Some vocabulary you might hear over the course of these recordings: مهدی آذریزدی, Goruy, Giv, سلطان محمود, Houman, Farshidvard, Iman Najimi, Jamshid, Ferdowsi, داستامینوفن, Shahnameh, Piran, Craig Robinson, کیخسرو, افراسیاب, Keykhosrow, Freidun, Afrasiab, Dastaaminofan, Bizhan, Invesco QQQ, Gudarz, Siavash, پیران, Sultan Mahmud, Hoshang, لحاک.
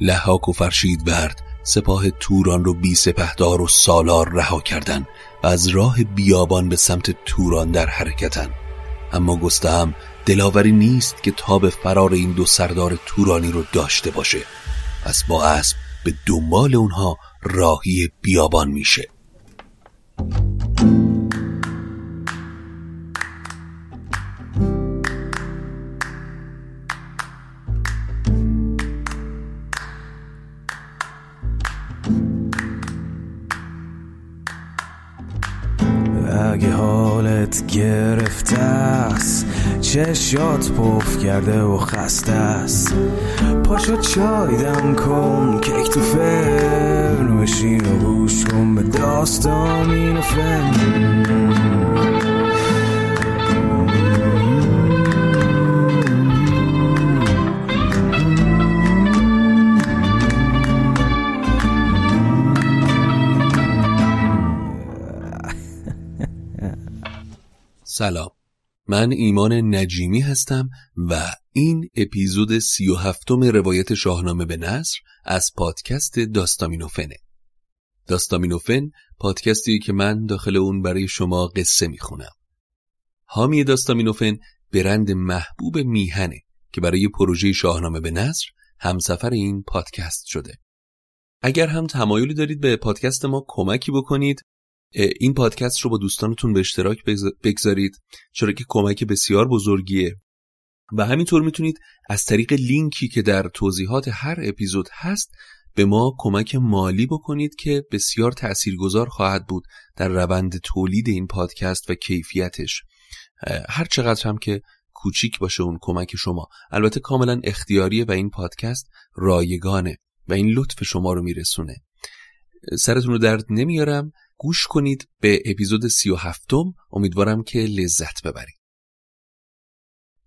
لحاک و فرشیدورد سپاه توران رو بی سپهدار و سالار رها کردن و از راه بیابان به سمت توران در حرکتن. اما گستهم دلاوری نیست که تاب فرار این دو سردار تورانی رو داشته باشه. پس با اسب به دنبال اونها راهی بیابان میشه. اگه حالت گرفته است، چشات پف کرده و خسته است، پاشو چای دم کن، کیک تو فرن بشین و گوش کن به داستامینوفن. سلام، من ایمان نجیمی هستم و این اپیزود 37 روایت شاهنامه به نثر از پادکست داستامینوفنه. داستامینوفن پادکستی که من داخل اون برای شما قصه میخونم. حامی داستامینوفن برند محبوب میهنه که برای پروژه شاهنامه به نثر همسفر این پادکست شده. اگر هم تمایلی دارید به پادکست ما کمکی بکنید، این پادکست رو با دوستانتون به اشتراک بگذارید، چرا که کمک بسیار بزرگیه. و همینطور میتونید از طریق لینکی که در توضیحات هر اپیزود هست به ما کمک مالی بکنید که بسیار تأثیرگذار خواهد بود در روند تولید این پادکست و کیفیتش. هر چقدر هم که کوچیک باشه اون کمک شما، البته کاملا اختیاریه و این پادکست رایگانه و این لطف شما رو میرسونه. سرتون رو درد نمیارم، گوش کنید به اپیزود 37م. امیدوارم که لذت ببرید.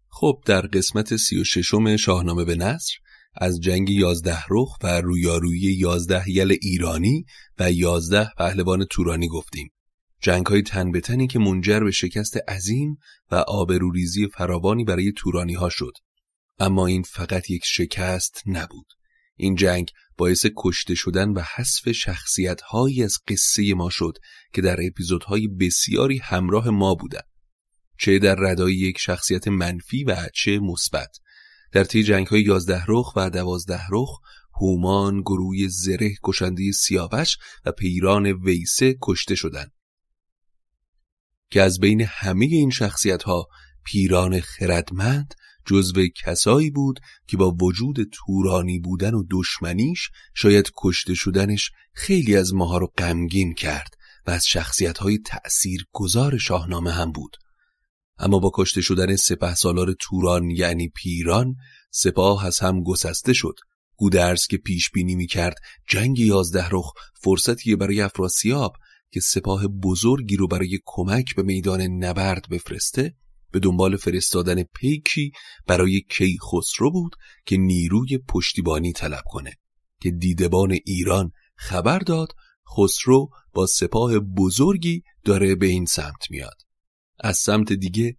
خب، در قسمت 36م شاهنامه به نثر از جنگ 11 رخ و رویارویی 11 یل ایرانی و 11 پهلوان تورانی گفتیم. جنگ‌های تن به تنی که منجر به شکست عظیم و آبروریزی فراوانی برای تورانی‌ها شد. اما این فقط یک شکست نبود. این جنگ باعث کشته شدن و حذف شخصیت‌هایی از قصه ما شد که در اپیزودهای بسیاری همراه ما بودند، چه در ردای یک شخصیت منفی و چه مثبت. در طی جنگ‌های 11 رخ و 12 رخ، هومان، گروی زره کشنده سیاوش و پیران ویسه کشته شدند که از بین همه این شخصیت‌ها پیران خردمند جزو کسایی بود که با وجود تورانی بودن و دشمنیش، شاید کشته شدنش خیلی از ماها رو غمگین کرد و از شخصیت‌های تأثیرگذار شاهنامه هم بود. اما با کشته شدن سپهسالار توران یعنی پیران، سپاه از هم گسسته شد. گودرز که پیش بینی می‌کرد جنگ 11 رخ فرصتی برای افراسیاب که سپاه بزرگی رو برای کمک به میدان نبرد بفرسته، به دنبال فرستادن پیکی برای کیخسرو بود که نیروی پشتیبانی طلب کنه که دیدبان ایران خبر داد خسرو با سپاه بزرگی داره به این سمت میاد. از سمت دیگه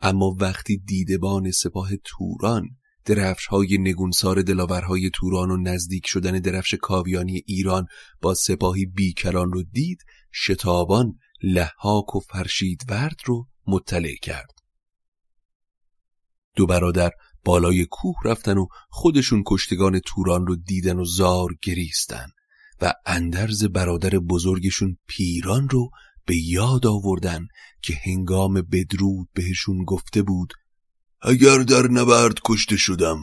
اما وقتی دیدبان سپاه توران درفش‌های نگونسار دلاورهای توران و نزدیک شدن درفش کاویانی ایران با سپاهی بیکران رو دید، شتابان لحاک و فرشیدورد رو مطلع کرد. دو برادر بالای کوه رفتن و خودشون کشتگان توران رو دیدن و زار گریستن و اندرز برادر بزرگشون پیران رو به یاد آوردن که هنگام بدرود بهشون گفته بود اگر در نبرد کشته شدم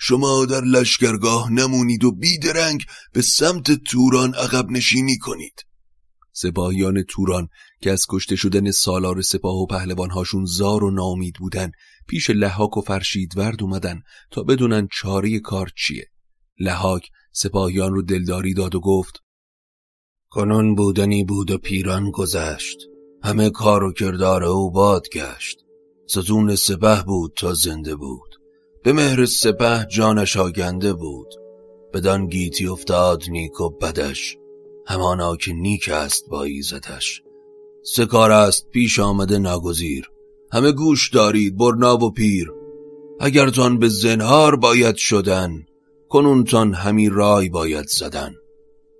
شما در لشکرگاه نمونید و بیدرنگ به سمت توران عقب نشینی کنید. سپاهیان توران که از کشته شدن سالار سپاه و پهلوانهاشون زار و ناامید بودن پیش لحاک و فرشیدورد اومدن تا بدونن چاره کار چیه. لحاک سپاهیان رو دلداری داد و گفت کنون بودنی بود و پیران گذشت، همه کار و کردار او باد گشت، ستون سپه بود تا زنده بود، به مهر سپه جانش آگنده بود، بدان گیتی افتاد نیک و بدش، همانا که نیک است با ایزدش، سه کار است پیش آمده ناگزیر، همه گوش دارید برنا و پیر، اگرتان به زنهار باید شدن، کنونتان همی رای باید زدن،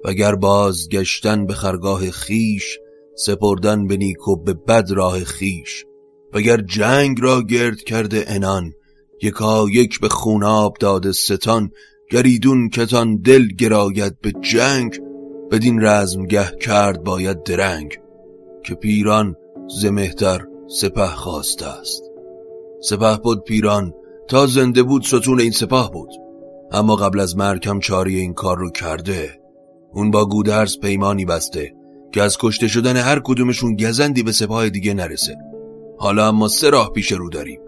وگر باز گشتن به خرگاه خیش، سپردن به نیک و به بد راه خیش، وگر جنگ را گرد کرده انان، یکا یک به خوناب داده ستان، گریدون کتان دل گراید به جنگ، بدین رزمگه کرد باید درنگ، که پیران زمهتر سپه خواسته است. سپه بود پیران تا زنده بود ستون این سپاه بود، اما قبل از مرگ هم چاره این کار رو کرده. اون با گودرز پیمانی بسته که از کشته شدن هر کدومشون گزندی به سپاه دیگه نرسه. حالا اما سه راه پیش رو داریم،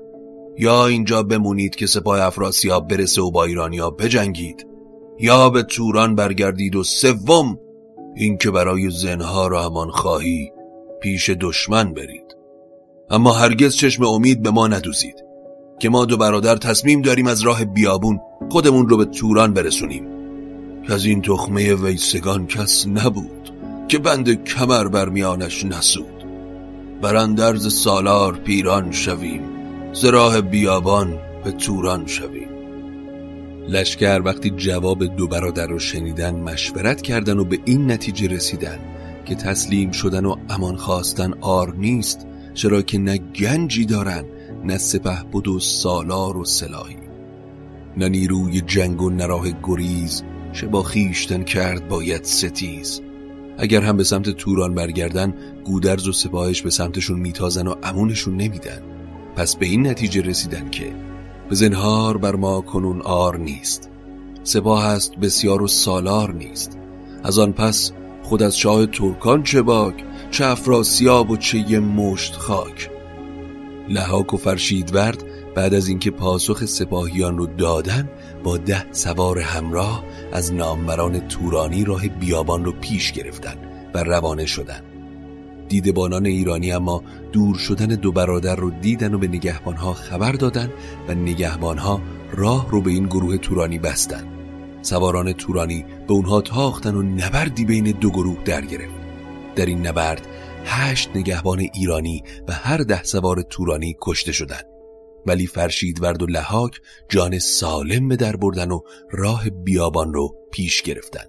یا اینجا بمونید که سپاه افراسیاب برسه و با ایرانیا بجنگید، یا به توران برگردید و سوم این که برای زنها را همان خواهی پیش دشمن برید. اما هرگز چشم امید به ما ندوزید که ما دو برادر تصمیم داریم از راه بیابون خودمون رو به توران برسونیم، که از این تخمه ویسگان کس نبود که بند کمر بر میانش نسود. براندرز سالار پیران شویم، ز راه بیابان به توران شویم. لشکر وقتی جواب دو برادر رو شنیدن مشورت کردن و به این نتیجه رسیدن که تسلیم شدن و امان خواستن عار نیست، چرا که نه گنجی دارن، نه سپه بود و سالار و سلاحی، نه نیروی جنگ و نه راه گریز، چه با خویشتن کرد باید ستیز. اگر هم به سمت توران برگردن، گودرز و سپاهش به سمتشون میتازن و امونشون نمیدن. پس به این نتیجه رسیدن که به زنهار بر ما کنون عار نیست، سپاه هست بسیار و سالار نیست. از آن پس خود از شاه ترکان چه باک، چه افراسیاب و چه یه مشت خاک. لحاک و فرشیدورد بعد از اینکه پاسخ سپاهیان رو دادن، با 10 سوار همراه از ناموران تورانی راه بیابان رو پیش گرفتن و روانه شدن. دیدبانان ایرانی اما دور شدن دو برادر رو دیدن و به نگهبانها خبر دادن و نگهبانها راه رو به این گروه تورانی بستن. سواران تورانی به اونها تاختن و نبردی بین دو گروه در گرفت. در این نبرد 8 نگهبان ایرانی و هر 10 سوار تورانی کشته شدند، ولی فرشیدورد و لحاک جان سالم به در بردن و راه بیابان رو پیش گرفتن.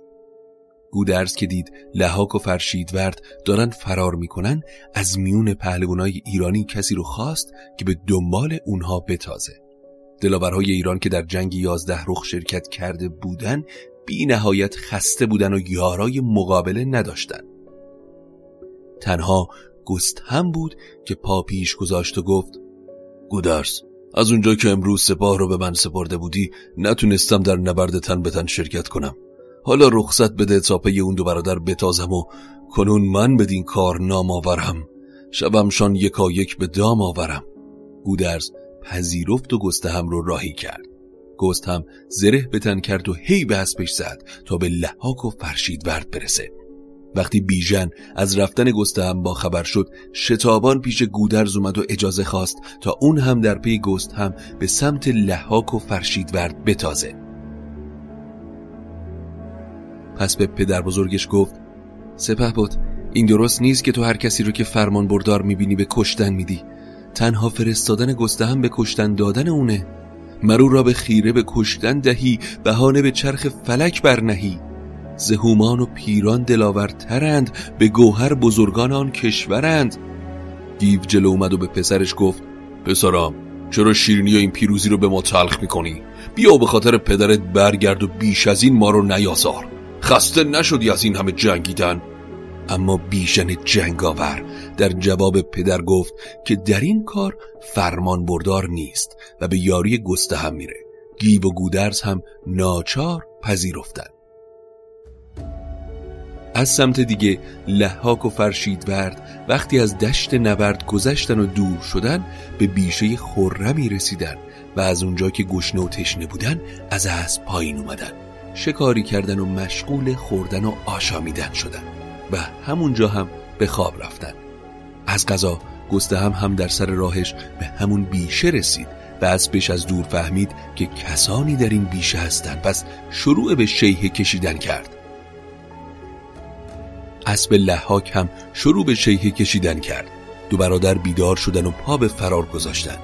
گودرز که دید لحاک و فرشیدورد دارن فرار میکنن، از میون پهلوانای ایرانی کسی رو خواست که به دنبال اونها بتازه. دلاورهای ایران که در جنگ 11 رخ شرکت کرده بودن بی نهایت خسته بودن و یارای مقابله نداشتن. تنها گستهم بود که پا پیش گذاشت و گفت گودرز، از اونجا که امروز سپاه رو به من سپرده بودی نتونستم در نبرد تن به تن شرکت کنم، حالا رخصت بده تا پی اون دو برادر بتازم و کنون من بدین کار نام آورم، شبمشان یکا یک به دام آورم. گودرز پذیرفت و گستهم رو راهی کرد. گستهم زره به تن کرد و هی به اسبش زد تا به لحاک و فرشیدورد برسه. وقتی بیژن از رفتن گستهم با خبر شد، شتابان پیش گودرز اومد و اجازه خواست تا اون هم در پی گستهم به سمت لحاک و فرشیدورد بتازه. پس به پدر بزرگش گفت: سپه بود، این درست نیست که تو هر کسی رو که فرمان بردار میبینی به کشتن میدی. تنها فرستادن گستهم به کشتن دادن اونه. مرو را به خیره به کشتن دهی، بهانه به چرخ فلک برنهی. ز هومان و پیران دلاورترند، به گوهر بزرگان آن کشورند. گیو جلو اومد و به پسرش گفت: پسرم، چرا شیرینی این پیروزی رو به ما تلخ میکنی؟ بیا به خاطر پدرت برگرد و بیش از این ما رو نیازار. خسته نشدی از این همه جنگیدن؟ اما بیژن جنگاور در جواب پدر گفت که در این کار فرمان بردار نیست و به یاری گستهم میره. گیو و گودرز هم ناچار پذیرفتند. از سمت دیگه لحاک و فرشیدورد وقتی از دشت نبرد گذشتن و دور شدن، به بیشه خرمی رسیدن و از اونجا که گشنه و تشنه بودن از اسب پایین اومدن، شکاری کردن و مشغول خوردن و آشامیدن شدن و همونجا هم به خواب رفتن. از قضا گستهم هم در سر راهش به همون بیشه رسید و از پیش از دور فهمید که کسانی در این بیشه هستن، پس شروع به شیهه کشیدن کرد. اسب لحاک هم شروع به شیهه کشیدن کرد. دو برادر بیدار شدن و پا به فرار گذاشتن،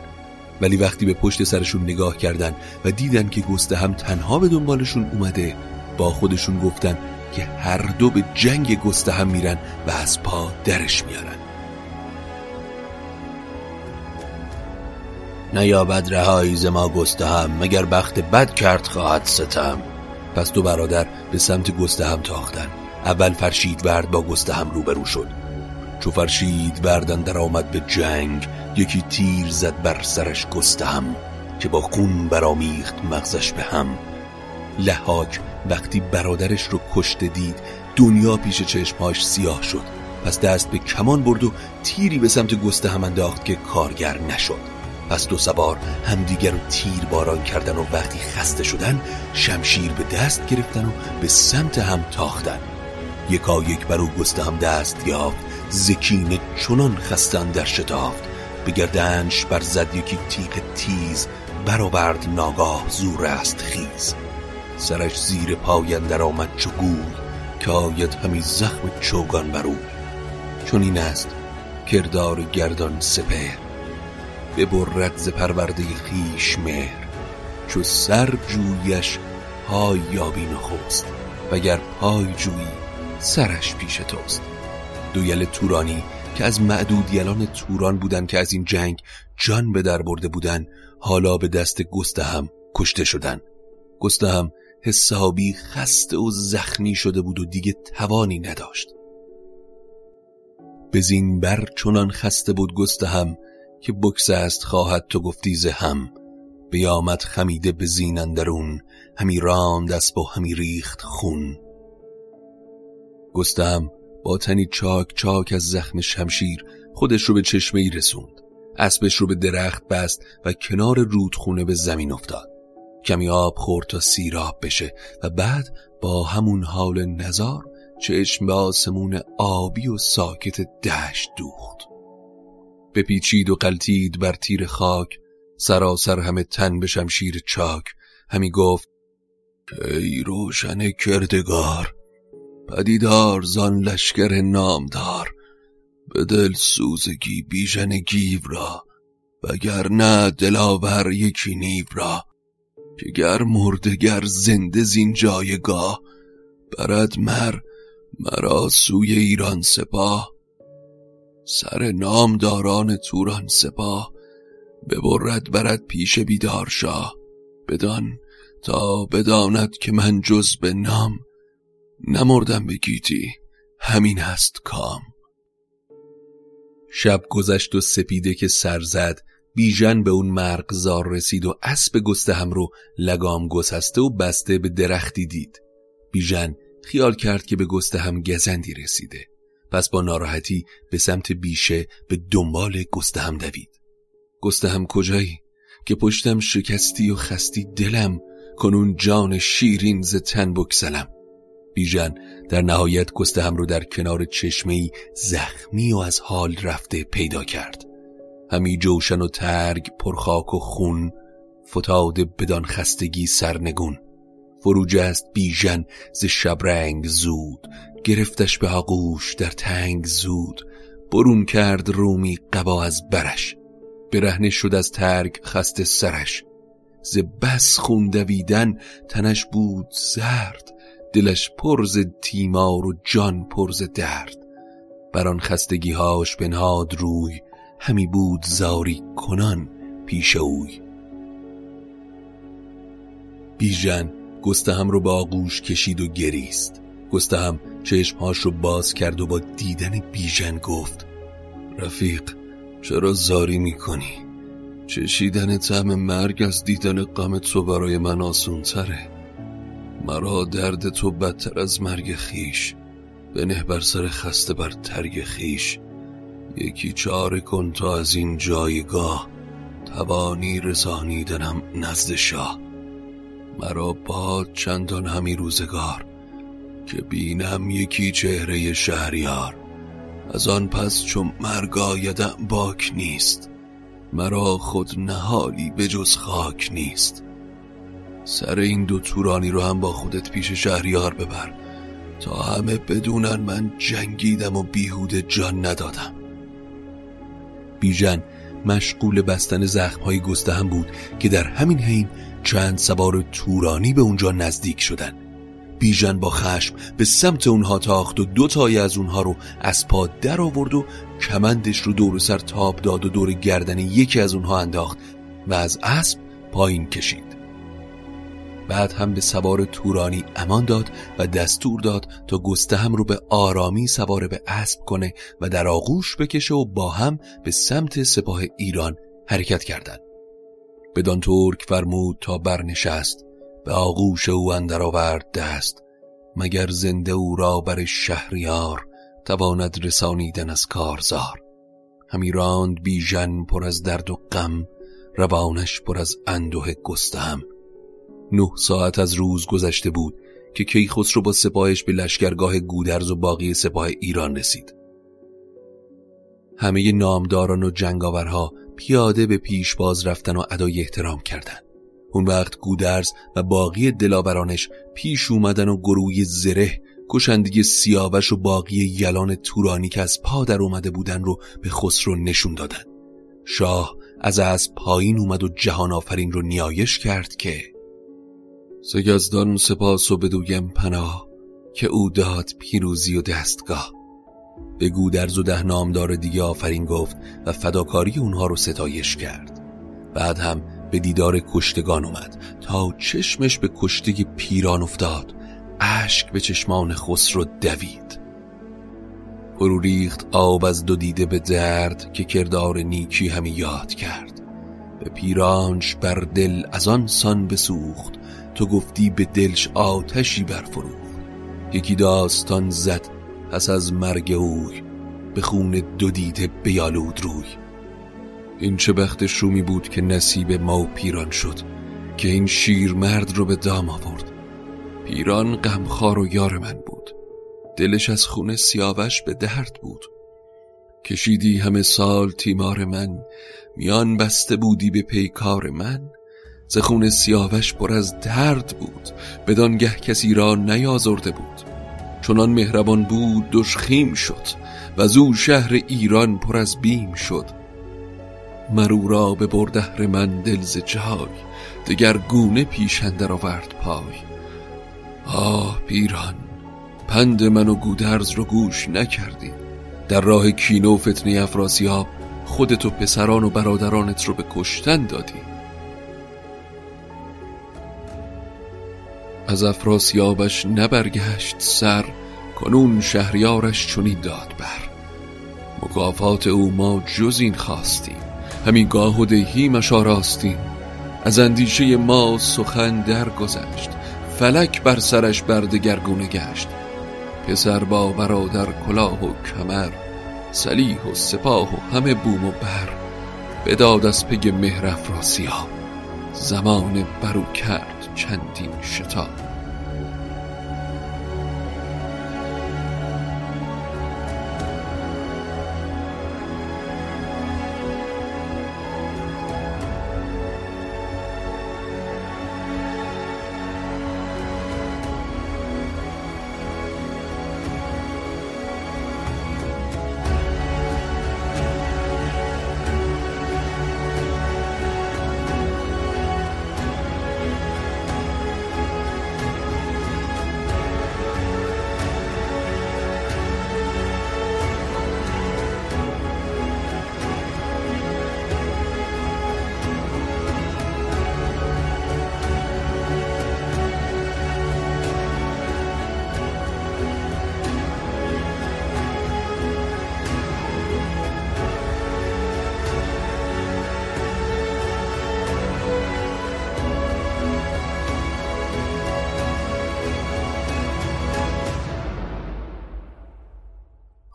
ولی وقتی به پشت سرشون نگاه کردن و دیدن که گستهم تنها به دنبالشون اومده، با خودشون گفتن که هر دو به جنگ گستهم میرن و از پا درش میارن. نیابد رهایی ز ما گستهم، مگر بخت بد کرد خواهد ستم. پس دو برادر به سمت گستهم تاختن. اول فرشیدورد با گستهم روبرو شد. چو فرشیدورد اندر آمد به جنگ، یکی تیر زد بر سرش گستهم، که با خون برامیخت مغزش به هم. لحاک وقتی برادرش رو کشته دید، دنیا پیش چشماش سیاه شد. پس دست به کمان برد و تیری به سمت گستهم انداخت که کارگر نشد. پس دو سوار همدیگر رو تیر باران کردن و وقتی خسته شدن شمشیر به دست گرفتن و به سمت هم تاختن. یکا یک برو گستهم دست یافت، زکین چنان خستن در شتافت. به گردنش بر زد یکی تیغ تیز، برآورد ناگاه زور است خیز. سرش زیر پای اندر آمد چو گوی، که آید همی زخم چوگان برو. چون این است کردار گردان سپهر، ببرد ز پرورده خویش مهر. چو سر جویش پای یابی نخست، وگر پای جویی سرش پیش توست. دویل تورانی که از معدود یلان توران بودن که از این جنگ جان به در برده بودن، حالا به دست گستهم کشته شدن. گستهم حسابی خسته و زخمی شده بود و دیگه توانی نداشت. به زین بر چنان خسته بود گستهم، که بگسست خواهد تو گفتی ز هم. بیامد خمیده به زین اندرون، همی راند اسب و همی ریخت خون. گستهم با تنی چاک چاک از زخم شمشیر خودش رو به چشمه ای رسوند. اسبش رو به درخت بست و کنار رودخونه به زمین افتاد. کمی آب خورد تا سیراب بشه و بعد با همون حال نزار چشم به آسمون آبی و ساکت دشت دوخت. بپیچید و قلتید بر تیر خاک، سراسر همه تن به شمشیر چاک. همی گفت ای روشن کردگار، پدیدار زان لشکر نامدار. به دل سوزگی بیژن گیو را، وگرنه دلاور یکی نیو را. که گر مرده گر زنده زین جایگاه، برد مرا سوی ایران سپاه. سر نامداران توران سپاه، ببرد برد پیش بیدار شاه. بدان تا بداند که من جز به نام، نمردم به گیتی همین هست کام. شب گذشت و سپیده که سر زد، بیژن به اون مرغزار رسید و اسب گستهم رو لگام گسسته و بسته به درختی دید. بیژن خیال کرد که به گستهم گزندی رسیده، پس با ناراحتی به سمت بیشه به دنبال گستهم دوید. گستهم کجایی که پشتم شکستی و خستی دلم، کنون جان شیرین ز تن بگسلم. بیژن در نهایت گستهم رو در کنار چشمه‌ای زخمی و از حال رفته پیدا کرد. همی جوشن و ترگ، پرخاک و خون، فتاده بدان خستگی سرنگون. فروج است بیژن ز شبرنگ زود، گرفتش به آغوش در تنگ زود. برون کرد رومی قبا از برش، برهنه شد از ترگ خسته سرش. ز بس خون دویدن تنش بود زرد، دلش پر ز تیمار و جان پر ز درد. بر آن خستگی‌هاش بنهاد روی، همی بود زاری کنان پیش اوی. بیژن گستهم رو به آغوش کشید و گریست. گستهم چشمهاش رو باز کرد و با دیدن بیژن گفت: رفیق، چرا زاری میکنی؟ چشیدن طعم مرگ از دیدن غم تو برای من آسون تره. مرا درد تو بدتر از مرگ خیش، بنه بر سر خسته بر ترگ خیش. یکی چاره کن تا از این جایگاه، توانی رسانیدنم نزد شاه. مرا باد چندان همی روزگار، که بینم یکی چهره شهریار. از آن پس چون مرگ آیدم باک نیست، مرا خود نهالی به جز خاک نیست. سر این دو تورانی رو هم با خودت پیش شهریار ببر، تا همه بدونن من جنگیدم و بیهوده جان ندادم. بیژن مشغول بستن زخمهای گستهم بود که در همین حین چند سوار تورانی به اونجا نزدیک شدن. بیژن با خشم به سمت اونها تاخت و دو تایی از اونها رو از پا در آورد و کمندش رو دور سر تاب داد و دور گردن یکی از اونها انداخت و از اسب پایین کشید. بعد هم به سوار تورانی امان داد و دستور داد تا گستهم رو به آرامی سوار به اسب کنه و در آغوش بکشه و با هم به سمت سپاه ایران حرکت کردند. بدان ترک فرمود تا برنشست، به آغوش او اندر آورد دست. مگر زنده او را بر شهریار، تواند رسانیدن از کارزار. همی راند بیژن پر از درد و غم، روانش پر از اندوه گستهم. 9 ساعت از روز گذشته بود که کیخسرو با سپاهش به لشکرگاه گودرز و باقی سپاه ایران رسید. همه نامداران و جنگاورها پیاده به پیش باز رفتن و ادای احترام کردند. اون وقت گودرز و باقی دلاورانش پیش اومدن و گروی زره کشندگی سیاوش و باقی یلان تورانی که از پا در اومده بودن رو به خسرو نشون دادن. شاه از پایین اومد و جهان آفرین رو نیایش کرد که ز یزدان سپاس و بدویم پناه، که او داد پیروزی و دستگاه. به گودرز و 10 نامدار دیگه آفرین گفت و فداکاری اونها رو ستایش کرد. بعد هم به دیدار کشتگان اومد تا چشمش به کشتگی پیران افتاد، اشک به چشمان خسرو دوید. فرو ریخت آب از دو دیده به درد، که کردار نیکی همی یاد کرد. به پیرانش بر دل از آن سان بسوخت، تو گفتی به دلش آتشی برفروخت. یکی داستان زد پس از مرگ اوی، به خون دو دیده بیالود روی. این چه بخت شومی بود که نصیب ما و پیران شد، که این شیر مرد رو به دام آورد. پیران غمخوار و یار من بود، دلش از خون سیاوش به درد بود. کشیدی همه سال تیمار من، میان بسته بودی به پیکار من. ز خون سیاوش پر از درد بود، بدانگه کسی را نیازرده بود. چنان مهربان بود دشخیم شد، و از او شهر ایران پر از بیم شد. مرو را به بردهر من دل ز جای، دگر گونه پیش اندر آورد پای. آه پیران، پند من و گودرز رو گوش نکردی. در راه کینه و فتنه افراسیاب خودت و پسران و برادرانت رو به کشتن دادی. از افراسیابش نبرگشت سر، کنون شهریارش چنین داد بر. مکافات او ما جز این خواستیم، همین گاه و دهیمش آراستیم. از اندیشه ما سخن درگذشت، فلک بر سرش بردگرگونه گشت. پسر با برادر کلاه و کمر، سلیح و سپاه و همه بوم و بر. بداد از پی مهر افراسیاب، زمان برو کرد چندین شتاب.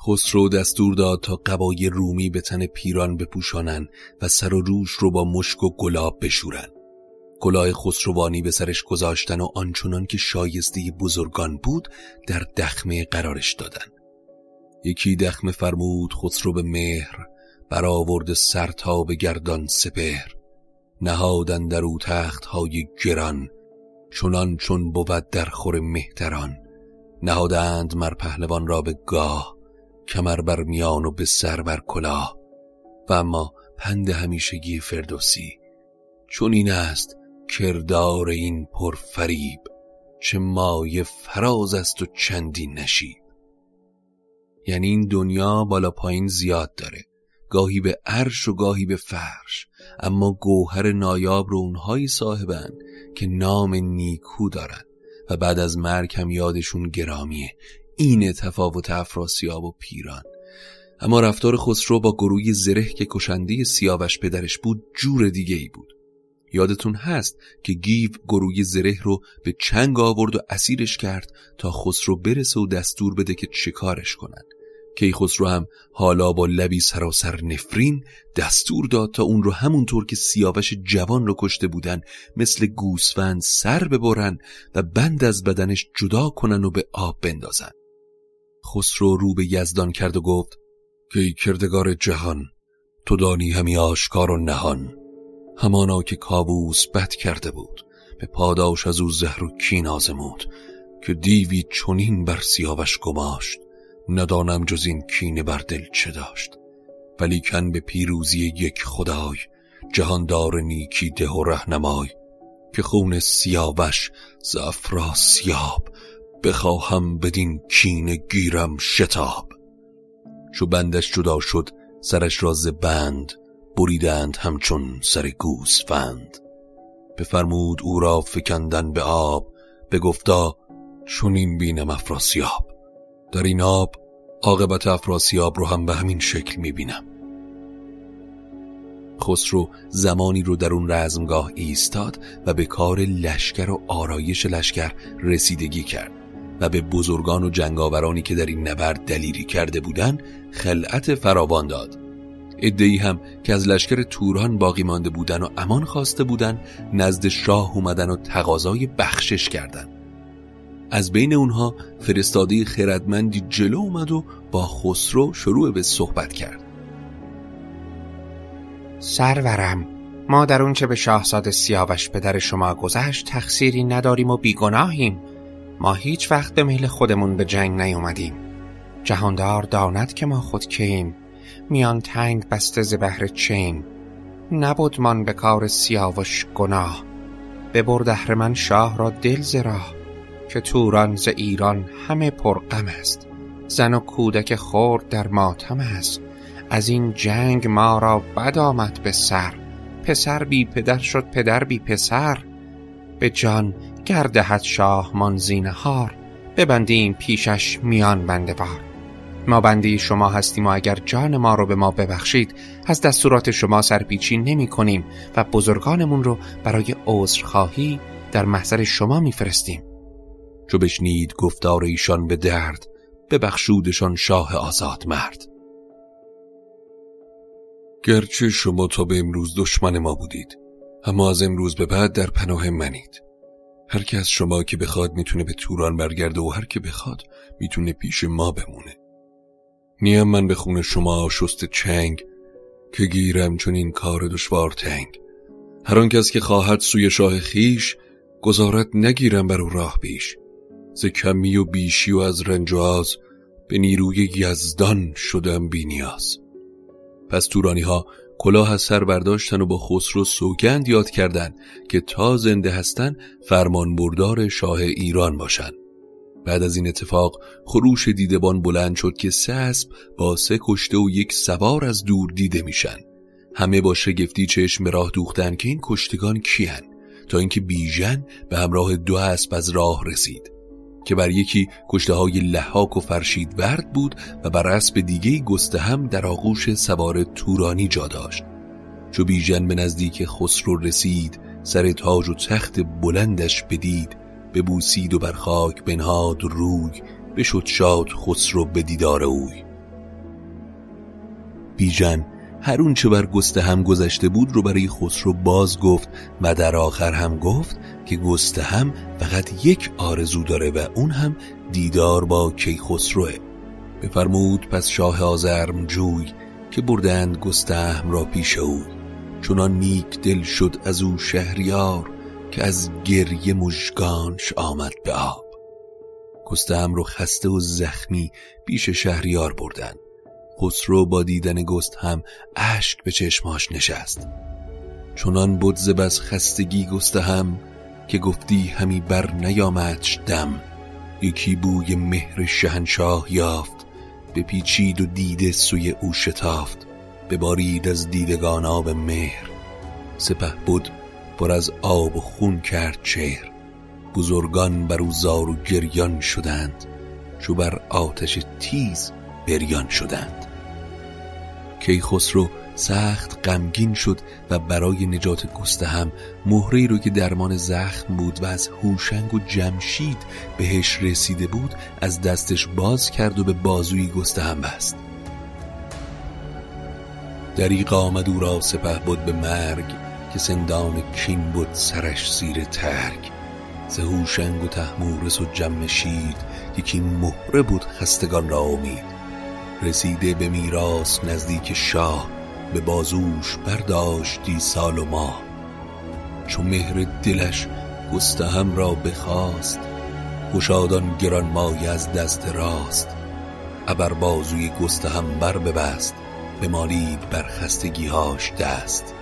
خسرو دستور داد تا قبای رومی به تن پیران بپوشانن و سر و روش رو با مشک و گلاب بشورن. کلاه خسروانی به سرش گذاشتن و آنچنان که شایسته بزرگان بود در دخمه قرارش دادن. یکی دخمه فرمود خسرو به مهر، برآورد سر تا به گردان سپهر. نهادن در او تخت های گران، چنان چون بود در خور مهتران. نهادند مر پهلوان را به گاه، کمر بر میان و به سر بر کلاه. و اما پند همیشگی فردوسی، چون این است کردار این پرفریب، چه مایه فراز است و چندین نشیب. یعنی این دنیا بالا پایین زیاد داره، گاهی به عرش و گاهی به فرش، اما گوهر نایاب رو اونهایی صاحبن که نام نیکو دارن و بعد از مرگ هم یادشون گرامیه. این تفاوت افراسیاب و پیران. اما رفتار خسرو با گروی زره که کشنده سیاوش پدرش بود جور دیگه ای بود. یادتون هست که گیو گروی زره رو به چنگ آورد و اسیرش کرد تا خسرو برسه و دستور بده که چیکارش کنن. کیخسرو هم حالا با لبی سراسر نفرین دستور داد تا اون رو همونطور که سیاوش جوان رو کشته بودن مثل گوسفند سر ببرن و بند از بدنش جدا کنن و به آب بندازن. خسرو رو به یزدان کرد و گفت: کی کردگار جهان، تو دانی همی آشکار و نهان. همانا که کاووس بد کرده بود، به پاداش از او زهر و کین آزمود. که دیوی چنین بر سیاوش گماشت، ندانم جز این کینه بر دل چه داشت. ولیکن به پیروزی یک خدای، جهاندار نیکی ده و رهنمای. که خون سیاوش ز افراسیاب، بخواهم بدین کینه گیرم شتاب. چو بندش جدا شد سرش را ز بند، بریدند همچون سر گوسفند. بفرمود او را فکندن به آب، بگفتا چنین بینم افراسیاب. در این آب عاقبت افراسیاب رو هم به همین شکل میبینم. خسرو زمانی رو در اون رزمگاه ایستاد و به کار لشکر و آرایش لشکر رسیدگی کرد و به بزرگان و جنگاورانی که در این نبرد دلیری کرده بودن خلعت فراوان داد. عده‌ای هم که از لشکر توران باقی مانده بودن و امان خواسته بودن نزد شاه اومدن و تقاضای بخشش کردن. از بین اونها فرستاده خردمندی جلو اومد و با خسرو شروع به صحبت کرد. سرورم، ما در اون چه به شاهزاده سیاوش پدر شما گذشت تقصیری نداریم و بیگناهیم. ما هیچ وقت به میل خودمون به جنگ نیومدیم. جهاندار داند که ما خود کییم، میان تنگ بسته ز بهر چین. نبود من به کار سیاوش گناه، ببرد اهرمن شاه را دل ز راه. که توران ز ایران همه پرغم است، زن و کودک خرد در ماتم است. از این جنگ ما را بد آمد به سر، پسر بی پدر شد پدر بی پسر. به جان گردهد شاه من زینهار، ببندیم پیشش میان بنده بار. ما بنده شما هستیم و اگر جان ما رو به ما ببخشید از دستورات شما سرپیچی نمی کنیم و بزرگانمون رو برای عذرخواهی در محضر شما می فرستیم. چو بشنید گفتار ایشان به درد، ببخشودشان شاه آزاد مرد. گرچه شما تا به امروز دشمن ما بودید، اما از امروز به بعد در پناه منید. هر که از شما که بخواد میتونه به توران برگرده و هر که بخواد میتونه پیش ما بمونه. نیم من به خون شما شست چنگ، که گیرم چون این کار دشوار تنگ. هر آن کس که خواهد سوی شاه خیش، گزارت نگیرم بر او راه بیش. ز کمی و بیشی و از رنج و آز، به نیروی یزدان شدم بی نیاز. پس تورانی ها کلاه از سر برداشتن و با خسرو سوگند یاد کردند که تا زنده هستن فرمان بردار شاه ایران باشن. بعد از این اتفاق خروش دیدبان بلند شد که 3 اسب با 3 کشته و 1 سوار از دور دیده میشن. همه با شگفتی چشم راه دوختن که این کشتگان کیان، تا اینکه بیژن به همراه 2 اسب از راه رسید که بر یکی کشته های لحاک و فرشیدورد بود و بر اسب دیگه گستهم در آغوش سوار تورانی جا داشت. چو بیژن به نزدیک خسرو رسید، سر تاج و تخت بلندش بدید. ببوسید و بر خاک بنهاد روی، بشد شاد خسرو به دیدار اوی. بیژن هر اون چه بر گستهم گذشته بود رو برای خسرو باز گفت و در آخر هم گفت که گستهم فقط یک آرزو داره و اون هم دیدار با کیخسروه. بفرمود پس شاه آزرمجوی که بردند گستهم را پیش او. چنان نیک دل شد از او شهریار که از گریه مژگانش آمد به آب. گستهم رو خسته و زخمی پیش شهریار بردند. خسرو با دیدن گستهم اشک به چشماش نشست. چنان بود ز بس خستگی گستهم که گفتی همی بر نیامدش دم. یکی بوی مهر شهنشاه یافت، به پیچید و دیده سوی او شتافت. ببارید از دیدگان آب مهر، سپه بود پر از آب و خون کرد چهر. بزرگان بر او زار و گریان شدند، چو بر آتش تیز بریان شدند. کیخسرو سخت غمگین شد و برای نجات گستهم مهری رو که درمان زخم بود و از هوشنگ و جمشید بهش رسیده بود از دستش باز کرد و به بازوی گستهم بست. دریغ آمد او را سپه بود به مرگ، که سندان کین بود سرش زیر ترگ. ز هوشنگ و تحمورس و جمشید، یکی مهره بود خستگان را امید. رسیده به میراث نزدیک شاه، به بازوش برداشتی سال و ماه. چو مهر دلش گستهم را بخواست، گشادان گران مایه از دست راست. ابر بازوی گستهم بر ببست، به مالید بر خستگیهاش دست.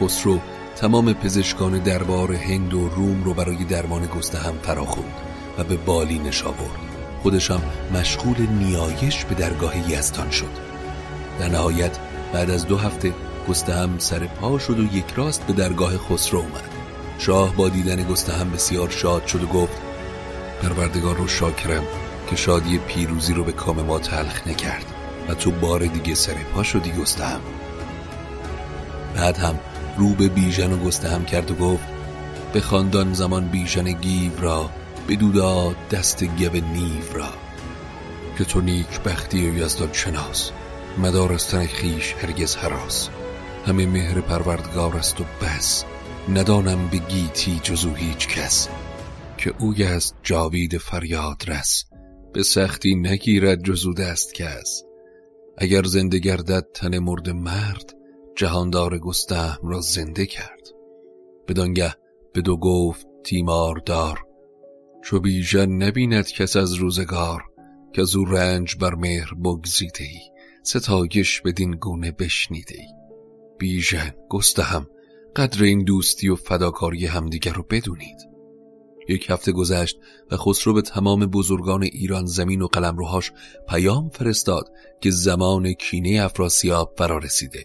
خسرو تمام پزشکان دربار هند و روم رو برای درمان گستهم فراخوند و به بالینش آورد. خودش هم مشغول نیایش به درگاه یزدان شد. در نهایت بعد از 2 هفته گستهم سر پا شد و یک راست به درگاه خسرو اومد. شاه با دیدن گستهم بسیار شاد شد و گفت پروردگار رو شاکرم که شادی پیروزی رو به کام ما تلخ نکرد و تو بار دیگه سر پا شدی گستهم. بعد هم رو به بیژن و گستهم کرد و گفت به خاندان زمان بیژن گیو را، به دودا دست گب نیو را. که تو نیک بختی و یزدان شناس، مدار از تن خویش هرگز هراس. همه مهر پروردگار است و بس، ندانم به گیتی جزو هیچ کس. که اوی از جاوید فریاد رس، به سختی نگیرد جزو دست کس. اگر زنده گردد تن مرد مرد، جهاندار گستهم را زنده کرد. بدانگه به دو گفت تیماردار، چو بیژن نبیند کس از روزگار. که از او رنج بر مهر بگزیده ای، ستایش بدین گونه بشنیده ای. بیژن گستهم قدر این دوستی و فداکاری همدیگر رو بدونید. 1 هفته گذشت و خسرو به تمام بزرگان ایران زمین و قلمروهاش پیام فرستاد که زمان کینه افراسیاب فرا رسیده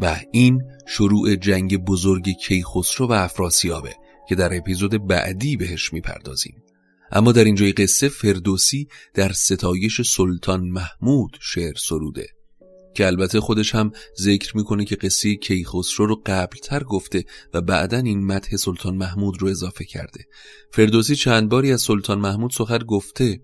و این شروع جنگ بزرگ کیخسرو و افراسیابه که در اپیزود بعدی بهش میپردازیم. اما در اینجای قصه فردوسی در ستایش سلطان محمود شعر سروده که البته خودش هم ذکر میکنه که قصه کیخسرو رو قبلتر گفته و بعدن این مدح سلطان محمود رو اضافه کرده. فردوسی چند باری از سلطان محمود سخن گفته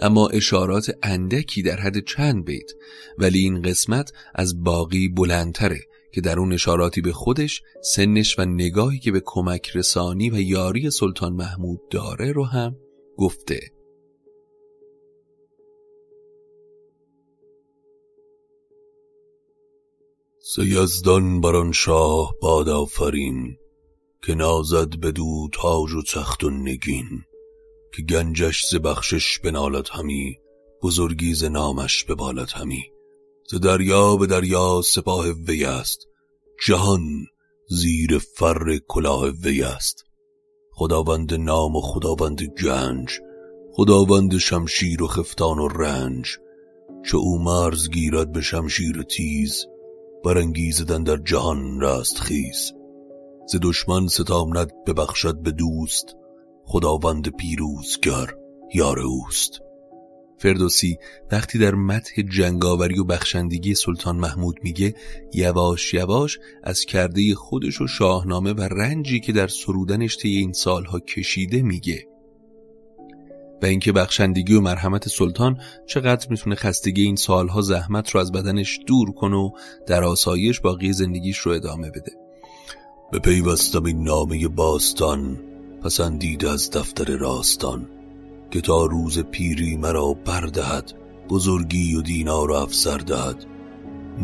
اما اشارات اندکی در حد چند بیت، ولی این قسمت از باقی بلندتره که در اون اشاراتی به خودش، سنش و نگاهی که به کمک رسانی و یاری سلطان محمود داره رو هم گفته. ز یزدان بران شاه باد آفرین، که نازد بدو تاج و تخت و نگین. که گنجش ز بخشش بنالد همی، بزرگی ز نامش ببالد همی. ز دریا به دریا سپاه وی است، جهان زیر فر کلاه وی است. خداوند نام و خداوند گنج، خداوند شمشیر و خفتان و رنج. چو او مرز گیرد به شمشیر تیز، برانگیزدن در جهان راست خیز. ز دشمن ستامند ببخشد به دوست، خداوند پیروزگر یار اوست. فردوسی وقتی در مدح جنگاوری و بخشندگی سلطان محمود میگه یواش یواش از کرده خودش و شاهنامه و رنجی که در سرودنش طی این سالها کشیده میگه. و اینکه بخشندگی و مرحمت سلطان چقدر میتونه خستگی این سالها زحمت رو از بدنش دور کنه و در آسایش باقی زندگیش رو ادامه بده. به پیوستم این نامه باستان پسندیده از دفتر راستان، که تا روز پیری مرا بردهد، بزرگی و دینار و افسر دهد.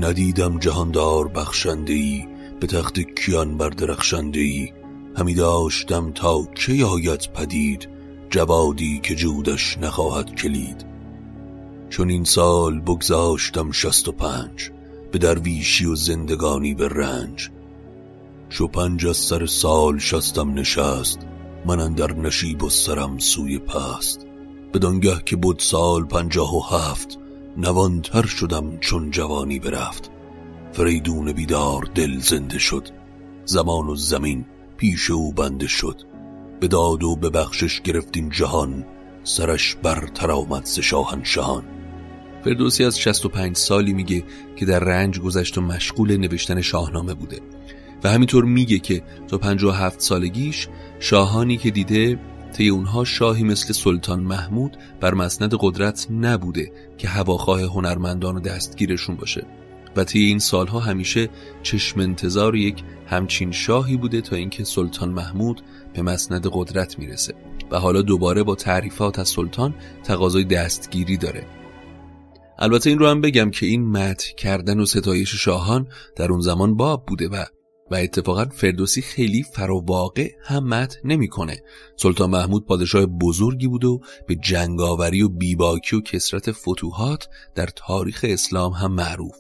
ندیدم جهاندار بخشندهی، به تخت کیان بردرخشندهی. همی داشتم تا چه آید پدید، جوادی که جودش نخواهد کلید. چون این سال بگذاشتم 65، به درویشی و زندگانی به رنج. چو 5 از سر سال 60 نشست، من اندر نشیب و سرم سوی پست. بدانگه که بود سال 57، نوانتر شدم چون جوانی برفت. فریدون بیدار دل زنده شد، زمان و زمین پیش او بنده شد. به داد و به بخشش گرفتیم جهان، سرش برتر آمد ز شاهنشهان. فردوسی از 65 سالی میگه که در رنج گذشت و مشغول نوشتن شاهنامه بوده و همینطور میگه که تا 57 سالگیش شاهانی که دیده طی اونها شاهی مثل سلطان محمود بر مسند قدرت نبوده که هواخواه هنرمندان و دستگیرشون باشه و طی این سالها همیشه چشم انتظار یک همچین شاهی بوده تا اینکه سلطان محمود به مسند قدرت میرسه و حالا دوباره با تعریفات از سلطان تقاضای دستگیری داره. البته این رو هم بگم که این مدح کردن و ستایش شاهان در اون زمان باب بوده و اتفاقا فردوسی خیلی فراواقع هم مدح نمی‌کنه. سلطان محمود پادشاه بزرگی بود و به جنگاوری و بیباکی و کثرت فتوحات در تاریخ اسلام هم معروف.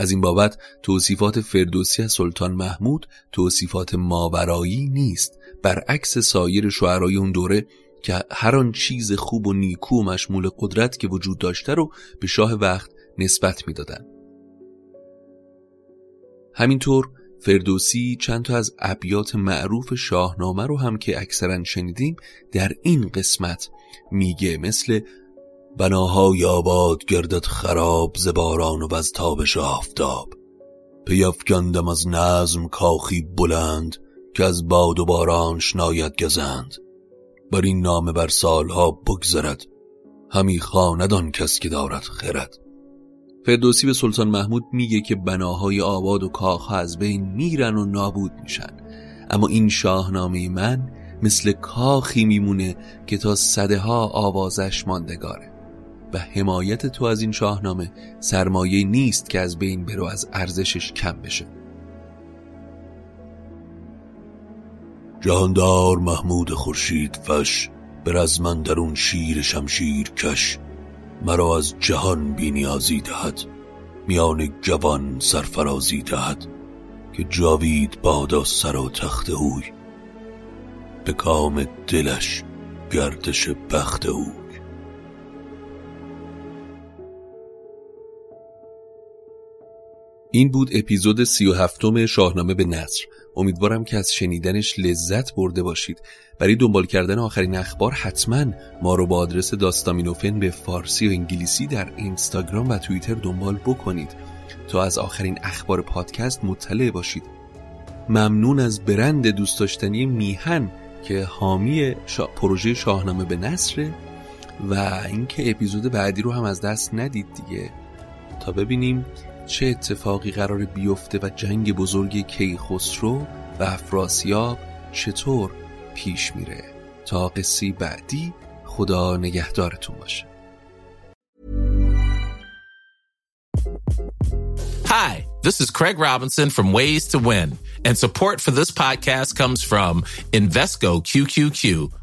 از این بابت توصیفات فردوسی از سلطان محمود توصیفات ماورایی نیست، برعکس سایر شعرای اون دوره که هر آن چیز خوب و نیکو و مشمول قدرت که وجود داشته رو به شاه وقت نسبت میدادن. همینطور فردوسی چند تا از ابیات معروف شاهنامه رو هم که اکثرا شنیدیم در این قسمت میگه، مثل بناهای آباد گردد خراب، ز باران و از تابش آفتاب. پیفکندم از نظم کاخی بلند، که از باد و بارانش ناید گزند. بر این نامه بر سالها بگذرد، همی خواند آن کس که دارد خرد. فردوسی به سلطان محمود میگه که بناهای آباد و کاخها از بین میرن و نابود میشن، اما این شاهنامه من مثل کاخی میمونه که تا صدها آوازش ماندگاره و حمایت تو از این شاهنامه سرمایه نیست که از بین بره، از ارزشش کم بشه. جهاندار محمود خورشید فش، بر از من درون شیر شمشیر کش. مرا از جهان بی نیازی دهد، میان جوان سرفرازی دهد. که جاوید بادا سر و تخت اوی، به کام دلش گردش بخت اوی. این بود اپیزود 37 شاهنامه به نثر. امیدوارم که از شنیدنش لذت برده باشید. برای دنبال کردن آخرین اخبار حتما ما رو با آدرس داستامینوفن به فارسی و انگلیسی در اینستاگرام و توییتر دنبال بکنید تا از آخرین اخبار پادکست مطلع باشید. ممنون از برند دوست داشتنی میهن که حامی پروژه شاهنامه به نثر، و اینکه اپیزود بعدی رو هم از دست ندید دیگه، تا ببینیم چه اتفاقی قرار بیفته و جنگ بزرگ کیخسرو و افراسیاب چطور پیش میره. تا قصه بعدی، خدا نگهدارتون باشه. Hi, this is Craig Robinson from Ways to Win, and support for this podcast comes from Invesco QQQ,